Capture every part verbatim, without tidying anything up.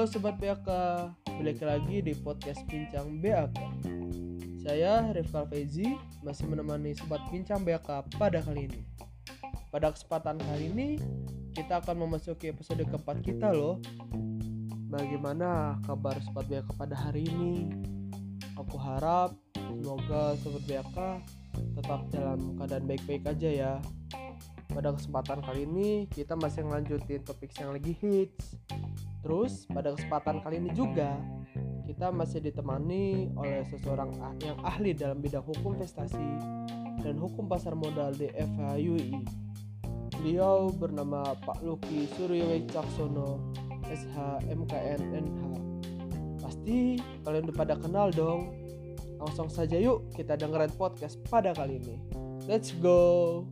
Halo Sobat B A K, balik lagi di podcast Bincang B A K. Saya Rifka Feizi masih menemani Sobat Bincang B A K pada kali ini. Pada kesempatan kali ini kita akan memasuki episode keempat kita loh. Bagaimana kabar Sobat B A K pada hari ini? Aku harap semoga Sobat B A K tetap dalam keadaan baik-baik aja ya. Pada kesempatan kali ini kita masih ngelanjutin topik yang lagi hits. Terus pada kesempatan kali ini juga kita masih ditemani oleh seseorang yang ahli dalam bidang hukum investasi dan hukum pasar modal di F H U I. Beliau bernama Pak Lucky Suryo Wicaksono, S H, M K N, N H. Pasti kalian udah pada kenal dong. Langsung saja yuk kita dengerin podcast pada kali ini. Let's go!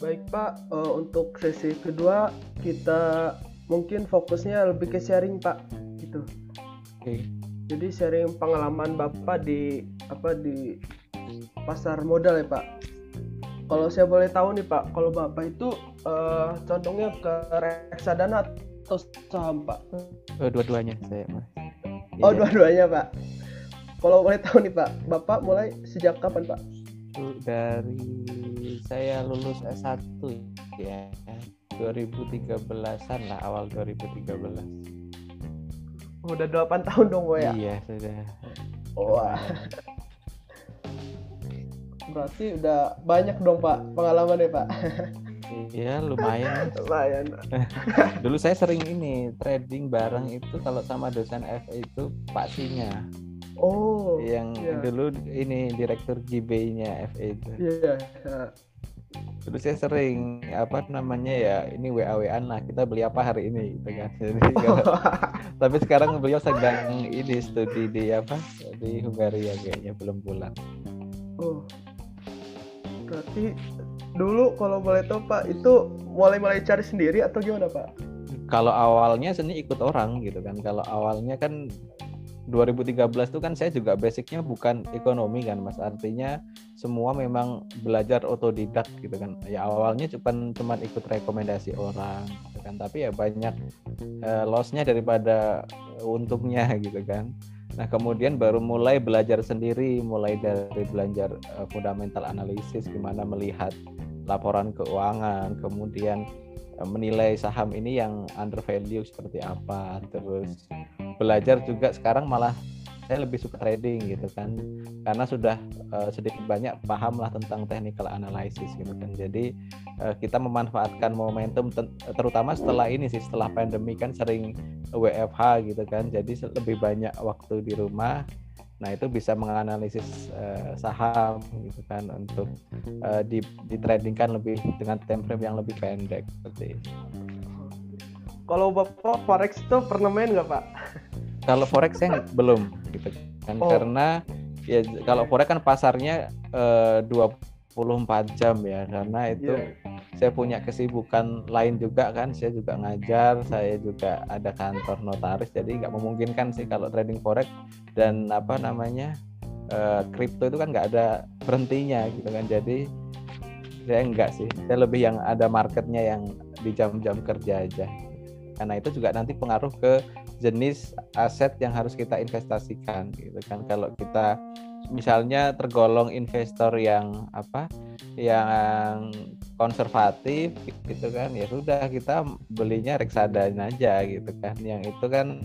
Baik Pak, uh, untuk sesi kedua kita mungkin fokusnya lebih ke sharing Pak, gitu. Oke. Okay. Jadi sharing pengalaman Bapak di apa di pasar modal ya Pak. Kalau saya boleh tahu nih Pak, kalau Bapak itu uh, condongnya ke reksadana atau saham Pak? Oh, dua-duanya saya Mas. Yeah. Oh dua-duanya Pak. Kalau boleh tahu nih Pak, Bapak mulai sejak kapan Pak? Dari saya lulus S satu ya, dua ribu tiga belasan lah, awal dua ribu tiga belas. Udah delapan tahun dong gue ya? Iya sudah. Wah. Berarti udah banyak dong Pak pengalaman ya Pak? Iya lumayan. Lumayan. Dulu saya sering ini trading barang itu kalau sama dosen F A itu Pak Sinya. Oh, yang yeah. dulu ini direktur G B-nya F A itu. Iya. Yeah, yeah. Terus saya sering apa namanya ya ini W A W A-an lah kita beli apa hari ini gitu kan. Jadi, oh. Tapi sekarang beliau sedang ini studi di apa di Hungaria kayaknya belum pulang. Oh, berarti dulu kalau boleh tahu Pak itu mulai-mulai cari sendiri atau gimana Pak? Kalau awalnya seni ikut orang gitu kan. Kalau awalnya kan dua ribu tiga belas itu kan saya juga basicnya bukan ekonomi kan Mas, artinya semua memang belajar otodidak gitu kan ya, awalnya cuman cuman ikut rekomendasi orang gitu kan, tapi ya banyak eh, loss-nya daripada untungnya gitu kan. Nah kemudian baru mulai belajar sendiri, mulai dari belajar eh, fundamental analisis gimana melihat laporan keuangan, kemudian menilai saham ini yang undervalue seperti apa. Terus belajar juga sekarang malah saya lebih suka trading gitu kan, karena sudah uh, sedikit banyak paham lah tentang technical analysis gitu kan. Jadi uh, kita memanfaatkan momentum ten- terutama setelah ini sih, setelah pandemi kan sering W F H gitu kan, jadi lebih banyak waktu di rumah. Nah itu bisa menganalisis uh, saham gitu kan untuk uh, di ditradingkan lebih dengan time frame yang lebih pendek seperti itu. Kalau Bapak forex itu pernah main nggak Pak? Kalau forex saya belum gitu kan. Oh. Karena ya kalau forex kan pasarnya uh, dua puluh empat jam ya, karena itu yeah. saya punya kesibukan lain juga kan, saya juga ngajar, saya juga ada kantor notaris, jadi nggak memungkinkan sih kalau trading forex dan apa namanya kripto uh, itu kan nggak ada berhentinya gitu kan. Jadi saya enggak sih, saya lebih yang ada marketnya yang di jam-jam kerja aja, karena itu juga nanti pengaruh ke jenis aset yang harus kita investasikan gitu kan. Kalau kita misalnya tergolong investor yang apa yang konservatif gitu kan, ya sudah kita belinya reksadana aja gitu kan, yang itu kan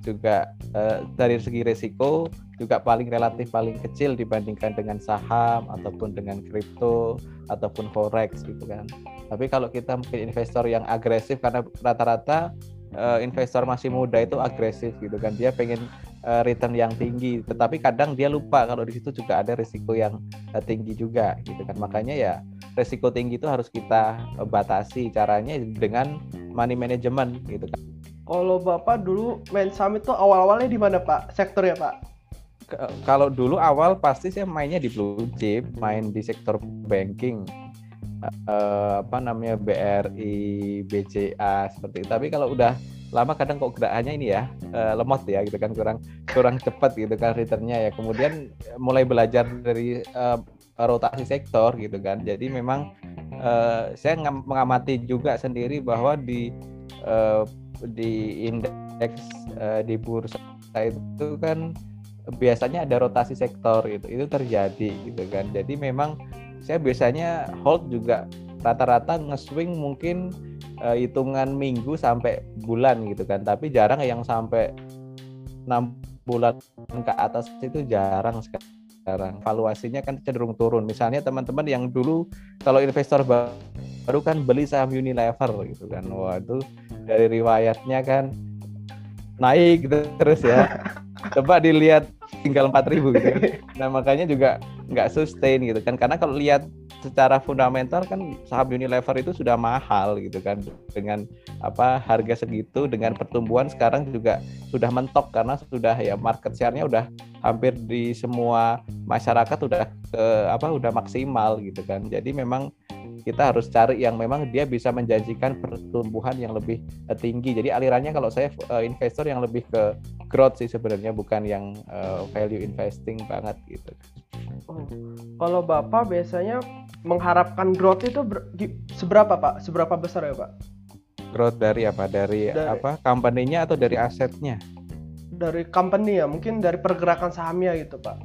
juga eh, dari segi risiko juga paling relatif paling kecil dibandingkan dengan saham ataupun dengan kripto ataupun forex gitu kan. Tapi kalau kita mungkin investor yang agresif, karena rata-rata Uh, investor masih muda itu agresif gitu kan, dia pengen uh, return yang tinggi, tetapi kadang dia lupa kalau di situ juga ada risiko yang uh, tinggi juga gitu kan. Makanya ya risiko tinggi itu harus kita uh, batasi, caranya dengan money management gitu kan. Kalau Bapak dulu main saham itu awal-awalnya di mana Pak sektornya Pak? K- kalau dulu awal pasti saya mainnya di blue chip, main di sektor banking. Uh, apa namanya B R I, B C A seperti itu. Tapi kalau udah lama kadang kok gerakannya ini ya uh, lemot ya gitu kan, kurang kurang cepat gitu kan returnnya ya. Kemudian mulai belajar dari uh, rotasi sektor gitu kan. Jadi memang Uh, saya mengamati juga sendiri bahwa di uh, di indeks uh, di bursa itu kan biasanya ada rotasi sektor gitu, itu terjadi gitu kan. Jadi memang saya biasanya hold juga rata-rata nge-swing mungkin uh, hitungan minggu sampai bulan gitu kan, tapi jarang yang sampai enam bulan ke atas, itu jarang sekali. Sekarang valuasinya kan cenderung turun. Misalnya teman-teman yang dulu kalau investor baru kan beli saham Unilever gitu kan, wah itu dari riwayatnya kan naik gitu terus ya. Coba dilihat tinggal empat ribu gitu. Nah makanya juga nggak sustain gitu kan, karena kalau lihat secara fundamental kan saham Unilever itu sudah mahal gitu kan, dengan apa harga segitu, dengan pertumbuhan sekarang juga sudah mentok karena sudah ya market share-nya udah hampir di semua masyarakat udah ke, apa udah maksimal gitu kan. Jadi memang kita harus cari yang memang dia bisa menjanjikan pertumbuhan yang lebih tinggi. Jadi alirannya kalau saya investor yang lebih ke growth sih sebenarnya, bukan yang value investing banget gitu. Oh, kalau Bapak biasanya mengharapkan growth itu ber- seberapa Pak? Seberapa besar ya Pak? Growth dari apa? Dari, dari apa? Company-nya atau dari asetnya? Dari company ya, mungkin dari pergerakan sahamnya gitu Pak.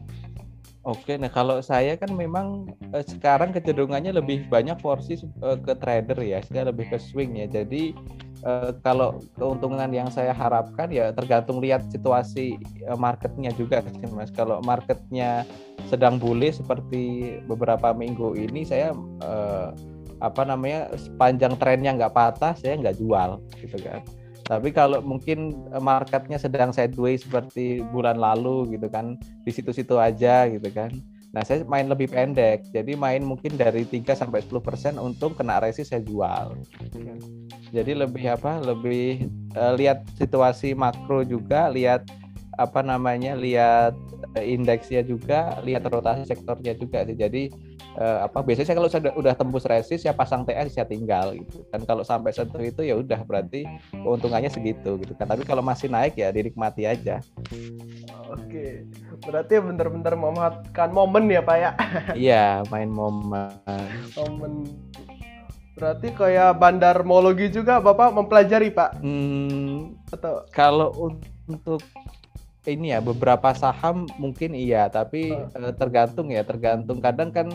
Oke, nah kalau saya kan memang eh, sekarang kecenderungannya lebih banyak porsi eh, ke trader ya, saya lebih ke swing ya. Jadi eh, kalau keuntungan yang saya harapkan ya tergantung lihat situasi eh, marketnya juga sih Mas. Kalau marketnya sedang bullish seperti beberapa minggu ini, saya eh, apa namanya sepanjang trennya nggak patah, saya nggak jual gitu kan. Tapi kalau mungkin marketnya sedang sideways seperti bulan lalu gitu kan, di situ-situ aja gitu kan. Nah, saya main lebih pendek. Jadi main mungkin dari tiga sampai sepuluh persen, untung kena resi saya jual. Jadi lebih apa? Lebih uh, lihat situasi makro juga, lihat apa namanya? lihat indeksnya juga, lihat rotasi sektornya juga. Jadi Uh, apa biasanya saya kalau saya udah, udah tembus resist saya pasang T S, saya tinggal gitu. Dan kalau sampai sentuh itu ya udah berarti keuntungannya segitu gitu kan. Tapi kalau masih naik ya dinikmati aja. Oke. Berarti benar-benar memanfaatkan momen ya Pak ya. Iya, main momen. Momen. Berarti kayak bandarmologi juga Bapak mempelajari Pak. Hmm, atau kalau untuk ini ya beberapa saham mungkin iya, tapi uh. tergantung ya, tergantung kadang kan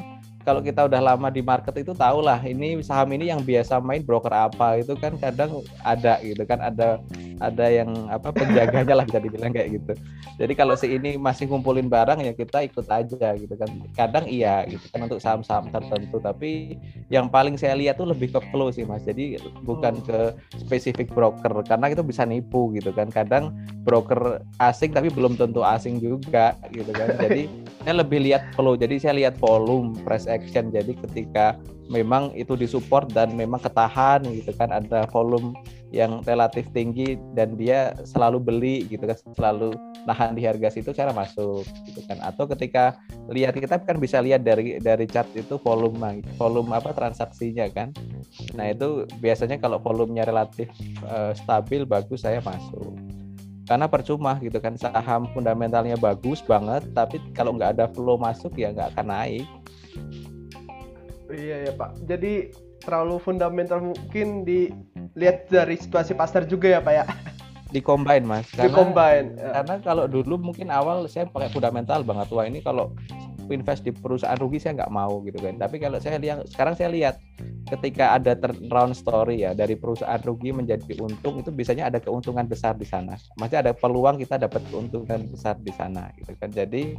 kalau kita udah lama di market itu tahulah ini saham ini yang biasa main broker apa itu kan kadang ada gitu kan, ada ada yang apa penjaganya lah bisa dibilang kayak gitu. Jadi kalau si ini masih ngumpulin barang ya kita ikut aja gitu kan. Kadang iya gitu kan untuk saham-saham tertentu, tapi yang paling saya lihat tuh lebih ke flow sih Mas. Jadi bukan ke spesifik broker karena itu bisa nipu gitu kan. Kadang broker asing tapi belum tentu asing juga gitu kan. Jadi saya lebih lihat flow. Jadi saya lihat volume, price action. Jadi ketika memang itu disupport dan memang ketahan gitu kan, ada volume yang relatif tinggi dan dia selalu beli gitu kan, selalu nahan di harga situ cara masuk gitu kan. Atau ketika lihat, kita kan bisa lihat dari dari chart itu volume volume apa transaksinya kan. Nah itu biasanya kalau volumenya relatif uh, stabil bagus saya masuk. Karena percuma gitu kan, saham fundamentalnya bagus banget tapi kalau nggak ada flow masuk ya nggak akan naik. Iya ya Pak, jadi terlalu fundamental mungkin dilihat dari situasi pasar juga ya Pak ya? Dikombin Mas, karena, Dikombin, ya. Karena kalau dulu mungkin awal saya pakai fundamental banget, wah ini kalau invest di perusahaan rugi saya nggak mau gitu kan. Tapi kalau saya lihat, sekarang saya lihat ketika ada turnaround story ya, dari perusahaan rugi menjadi untung, itu biasanya ada keuntungan besar di sana. Masih ada peluang kita dapat keuntungan besar di sana gitu kan. Jadi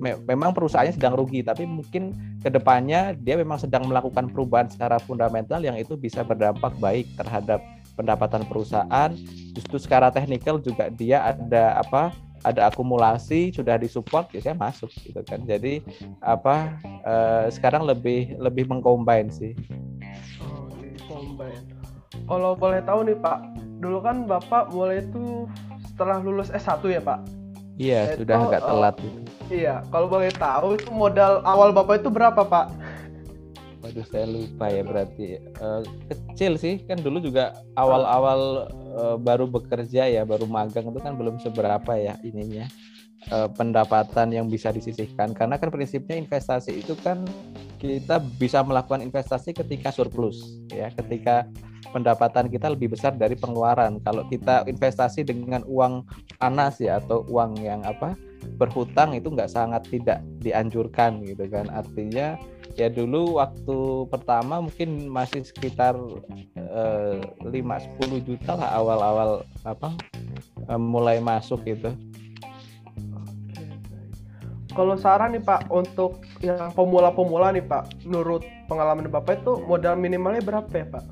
me- memang perusahaannya sedang rugi, tapi mungkin kedepannya dia memang sedang melakukan perubahan secara fundamental yang itu bisa berdampak baik terhadap pendapatan perusahaan. Justru secara teknikal juga dia ada apa? ada akumulasi, sudah disupport ya saya masuk gitu kan. Jadi apa eh, sekarang lebih lebih mengcombine sih. Oh, combine. Kalau boleh tahu nih Pak, dulu kan Bapak mulai itu setelah lulus S satu ya Pak? Iya, itu, sudah agak telat gitu. Iya, kalau boleh tahu itu modal awal Bapak itu berapa Pak? Waduh saya lupa ya, berarti uh, kecil sih kan dulu juga awal-awal uh, baru bekerja ya, baru magang itu kan belum seberapa ya ininya uh, pendapatan yang bisa disisihkan, karena kan prinsipnya investasi itu kan kita bisa melakukan investasi ketika surplus, ya, ketika pendapatan kita lebih besar dari pengeluaran. Kalau kita investasi dengan uang panas ya atau uang yang apa berhutang itu nggak sangat tidak dianjurkan gitu kan. Artinya ya dulu waktu pertama mungkin masih sekitar eh, lima sampai sepuluh juta lah awal-awal apa eh, mulai masuk gitu. Kalau saran nih Pak untuk yang pemula-pemula nih Pak, menurut pengalaman Bapak itu modal minimalnya berapa ya Pak?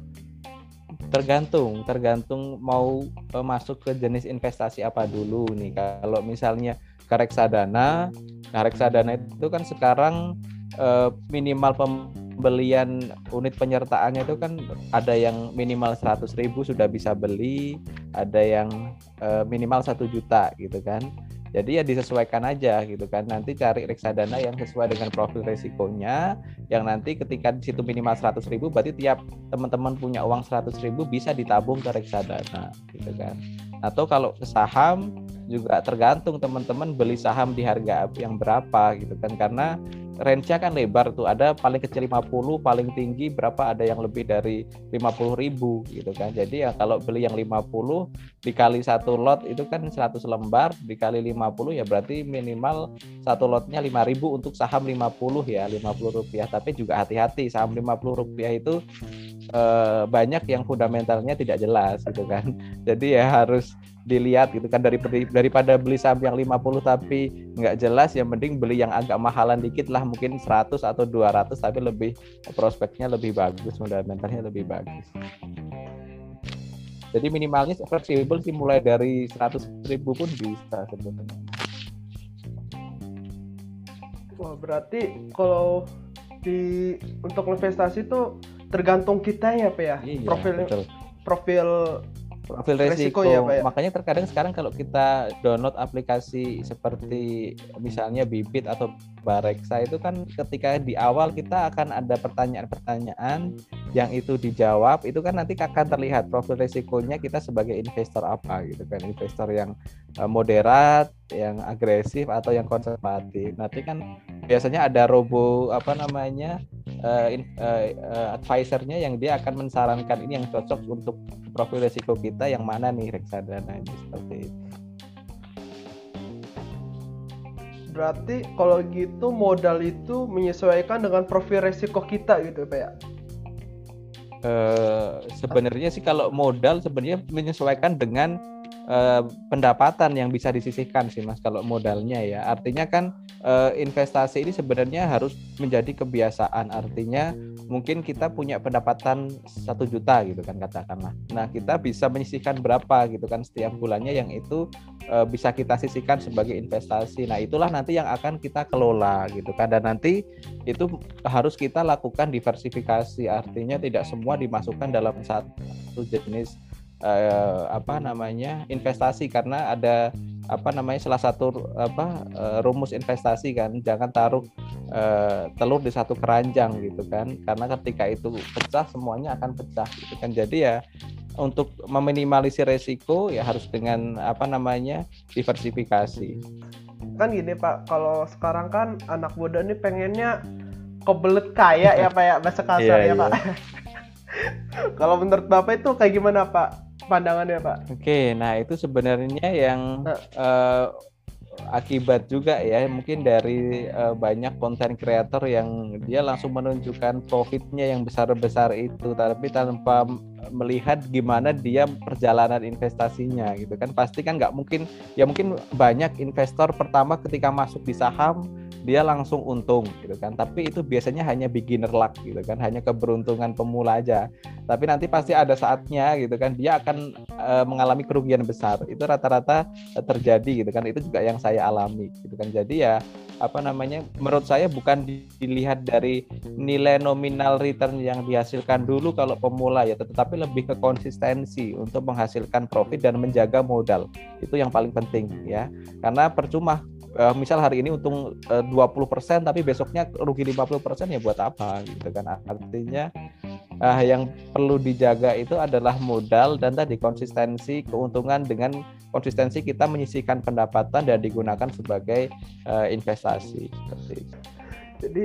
Tergantung, tergantung mau eh, masuk ke jenis investasi apa dulu nih. Kalau misalnya ke reksadana, nah reksadana itu kan sekarang eh, minimal pembelian unit penyertaannya itu kan ada yang minimal seratus ribu sudah bisa beli, ada yang eh, minimal satu juta gitu kan. Jadi ya disesuaikan aja gitu kan. Nanti cari reksadana yang sesuai dengan profil resikonya, yang nanti ketika di situ minimal seratus ribu berarti tiap teman-teman punya uang seratus ribu bisa ditabung ke reksadana gitu kan. Atau kalau ke saham juga tergantung teman-teman beli saham di harga yang berapa gitu kan, karena range-nya kan lebar tuh, ada paling kecil lima puluh, paling tinggi berapa, ada yang lebih dari lima puluh ribu gitu kan. Jadi ya kalau beli yang lima puluh dikali satu lot itu kan seratus lembar dikali lima puluh ya berarti minimal satu lotnya lima ribu untuk saham lima puluh ya, lima puluh rupiah. Tapi juga hati-hati, saham lima puluh rupiah itu eh, banyak yang fundamentalnya tidak jelas gitu kan. Jadi ya harus dilihat gitu kan, dari daripada beli saham yang lima puluh tapi nggak jelas, ya mending beli yang agak mahalan dikit lah, mungkin seratus atau dua ratus tapi lebih prospeknya lebih bagus, fundamentalnya lebih bagus. Jadi minimalnya fleksibel sih, mulai dari seratus ribu pun bisa sebetulnya. Wah, berarti kalau di untuk investasi tuh tergantung kita ya Pak ya, iya, profil betul. profil profil resiko, resiko ya, Pak, ya? Makanya terkadang sekarang kalau kita download aplikasi seperti misalnya Bibit atau Mba Reksa itu kan ketika di awal kita akan ada pertanyaan-pertanyaan yang itu dijawab, itu kan nanti akan terlihat profil resikonya kita sebagai investor apa gitu kan, investor yang moderat, yang agresif atau yang konservatif. Nanti kan biasanya ada robo apa namanya uh, uh, uh, advisernya yang dia akan mensarankan ini yang cocok untuk profil risiko kita yang mana nih reksadananya, seperti itu. Berarti kalau gitu modal itu menyesuaikan dengan profil risiko kita gitu Pak ya? Uh, sebenarnya sih kalau modal sebenarnya menyesuaikan dengan Uh, pendapatan yang bisa disisihkan sih Mas kalau modalnya ya. Artinya kan uh, investasi ini sebenarnya harus menjadi kebiasaan. Artinya mungkin kita punya pendapatan satu juta gitu kan katakanlah. Nah, kita bisa menyisihkan berapa gitu kan setiap bulannya, yang itu uh, bisa kita sisihkan sebagai investasi. Nah, itulah nanti yang akan kita kelola gitu kan. Dan nanti itu harus kita lakukan diversifikasi. Artinya tidak semua dimasukkan dalam satu jenis Uh, apa namanya investasi, karena ada apa namanya salah satu apa uh, rumus investasi kan, jangan taruh uh, telur di satu keranjang gitu kan, karena ketika itu pecah semuanya akan pecah gitu kan. Jadi ya untuk meminimalisir resiko ya harus dengan apa namanya diversifikasi. Kan gini Pak, kalau sekarang kan anak muda nih pengennya kebelet kaya ya Pak ya, bahasa kasar yeah, ya Pak yeah. Kalau menurut Bapak itu kayak gimana Pak pandangannya Pak? Oke, nah itu sebenarnya yang nah. uh, akibat juga ya mungkin dari uh, banyak konten kreator yang dia langsung menunjukkan profitnya yang besar-besar itu, tapi tanpa melihat gimana dia perjalanan investasinya gitu kan. Pasti kan nggak mungkin, ya mungkin banyak investor pertama ketika masuk di saham dia langsung untung gitu kan, tapi itu biasanya hanya beginner luck gitu kan, hanya keberuntungan pemula aja. Tapi nanti pasti ada saatnya gitu kan dia akan e, mengalami kerugian besar. Itu rata-rata terjadi gitu kan, itu juga yang saya alami gitu kan. Jadi ya apa namanya menurut saya bukan dilihat dari nilai nominal return yang dihasilkan dulu kalau pemula ya, tetapi lebih ke konsistensi untuk menghasilkan profit dan menjaga modal. Itu yang paling penting ya, karena percuma Uh, misal hari ini untung uh, dua puluh persen tapi besoknya rugi lima puluh persen ya buat apa gitu kan. Artinya uh, yang perlu dijaga itu adalah modal dan tadi konsistensi keuntungan dengan konsistensi kita menyisihkan pendapatan dan digunakan sebagai uh, investasi. Jadi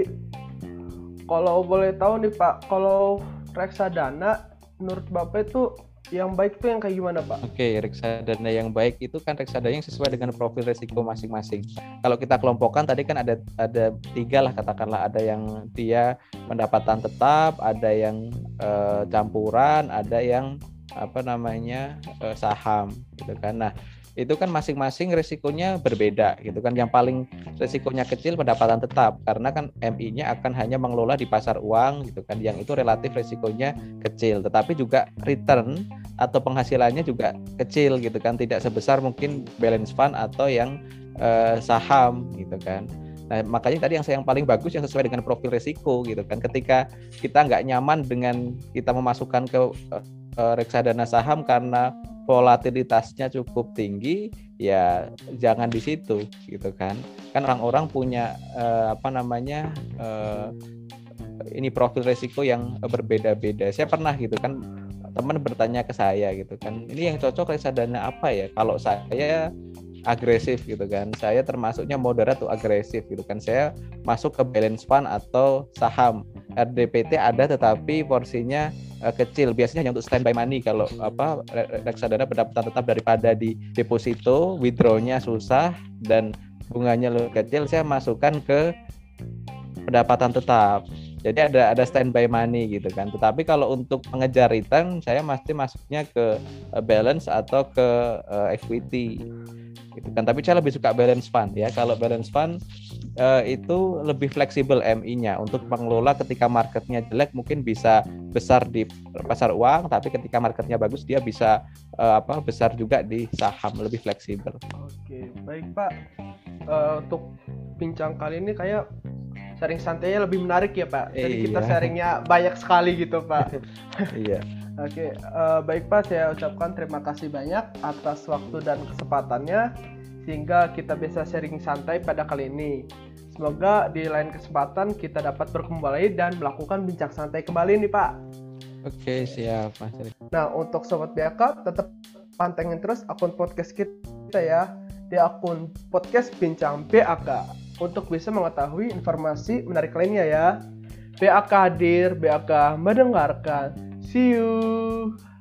Kalau boleh tahu nih Pak, kalau reksadana menurut Bapak itu yang baik itu yang kayak gimana Pak? Oke, reksadana yang baik itu kan reksadana yang sesuai dengan profil risiko masing-masing. Kalau kita kelompokkan tadi kan ada ada tiga lah katakanlah, ada yang dia pendapatan tetap, ada yang eh, campuran, ada yang apa namanya eh, saham gitu kan. Nah, itu kan masing-masing resikonya berbeda gitu kan. Yang paling resikonya kecil pendapatan tetap, karena kan M I-nya akan hanya mengelola di pasar uang gitu kan, yang itu relatif resikonya kecil, tetapi juga return atau penghasilannya juga kecil gitu kan, tidak sebesar mungkin balance fund atau yang eh, saham gitu kan. Nah, makanya tadi yang saya yang paling bagus yang sesuai dengan profil resiko gitu kan. Ketika kita nggak nyaman dengan kita memasukkan ke eh, reksadana saham karena volatilitasnya cukup tinggi, ya jangan di situ gitu kan. Kan orang-orang punya eh, apa namanya eh, ini profil resiko yang berbeda-beda. Saya pernah gitu kan, teman bertanya ke saya gitu kan, ini yang cocok reksadana apa ya? Kalau saya agresif gitu kan, saya termasuknya moderat atau agresif gitu kan, saya masuk ke balance fund atau saham. R D P T ada tetapi porsinya kecil, biasanya hanya untuk standby money. Kalau apa reksadana pendapatan tetap daripada di deposito, withdrawnya susah dan bunganya lebih kecil, saya masukkan ke pendapatan tetap. Jadi ada ada standby money gitu kan. Tetapi kalau untuk mengejar return, saya pasti masuknya ke balance atau ke uh, equity gitu kan. Tapi saya lebih suka balance fund ya. Kalau balance fund uh, itu lebih fleksibel M I-nya untuk mengelola. Ketika marketnya jelek mungkin bisa besar di pasar uang, tapi ketika marketnya bagus dia bisa uh, apa besar juga di saham, lebih fleksibel. Oke, baik Pak. Uh, untuk bincang kali ini kayak sharing santainya lebih menarik ya Pak. Jadi iya, kita sharingnya banyak sekali gitu Pak. Iya. Oke, uh, baik Pak, saya ucapkan terima kasih banyak atas waktu dan kesempatannya sehingga kita bisa sharing santai pada kali ini. Semoga di lain kesempatan kita dapat berkembali dan melakukan bincang santai kembali nih Pak. Oke, siap Mas. Nah, untuk Sobat B A K, tetap pantengin terus akun podcast kita ya, di akun podcast Bincang B A K untuk bisa mengetahui informasi menarik lainnya ya. B A K hadir, B A K mendengarkan. See you.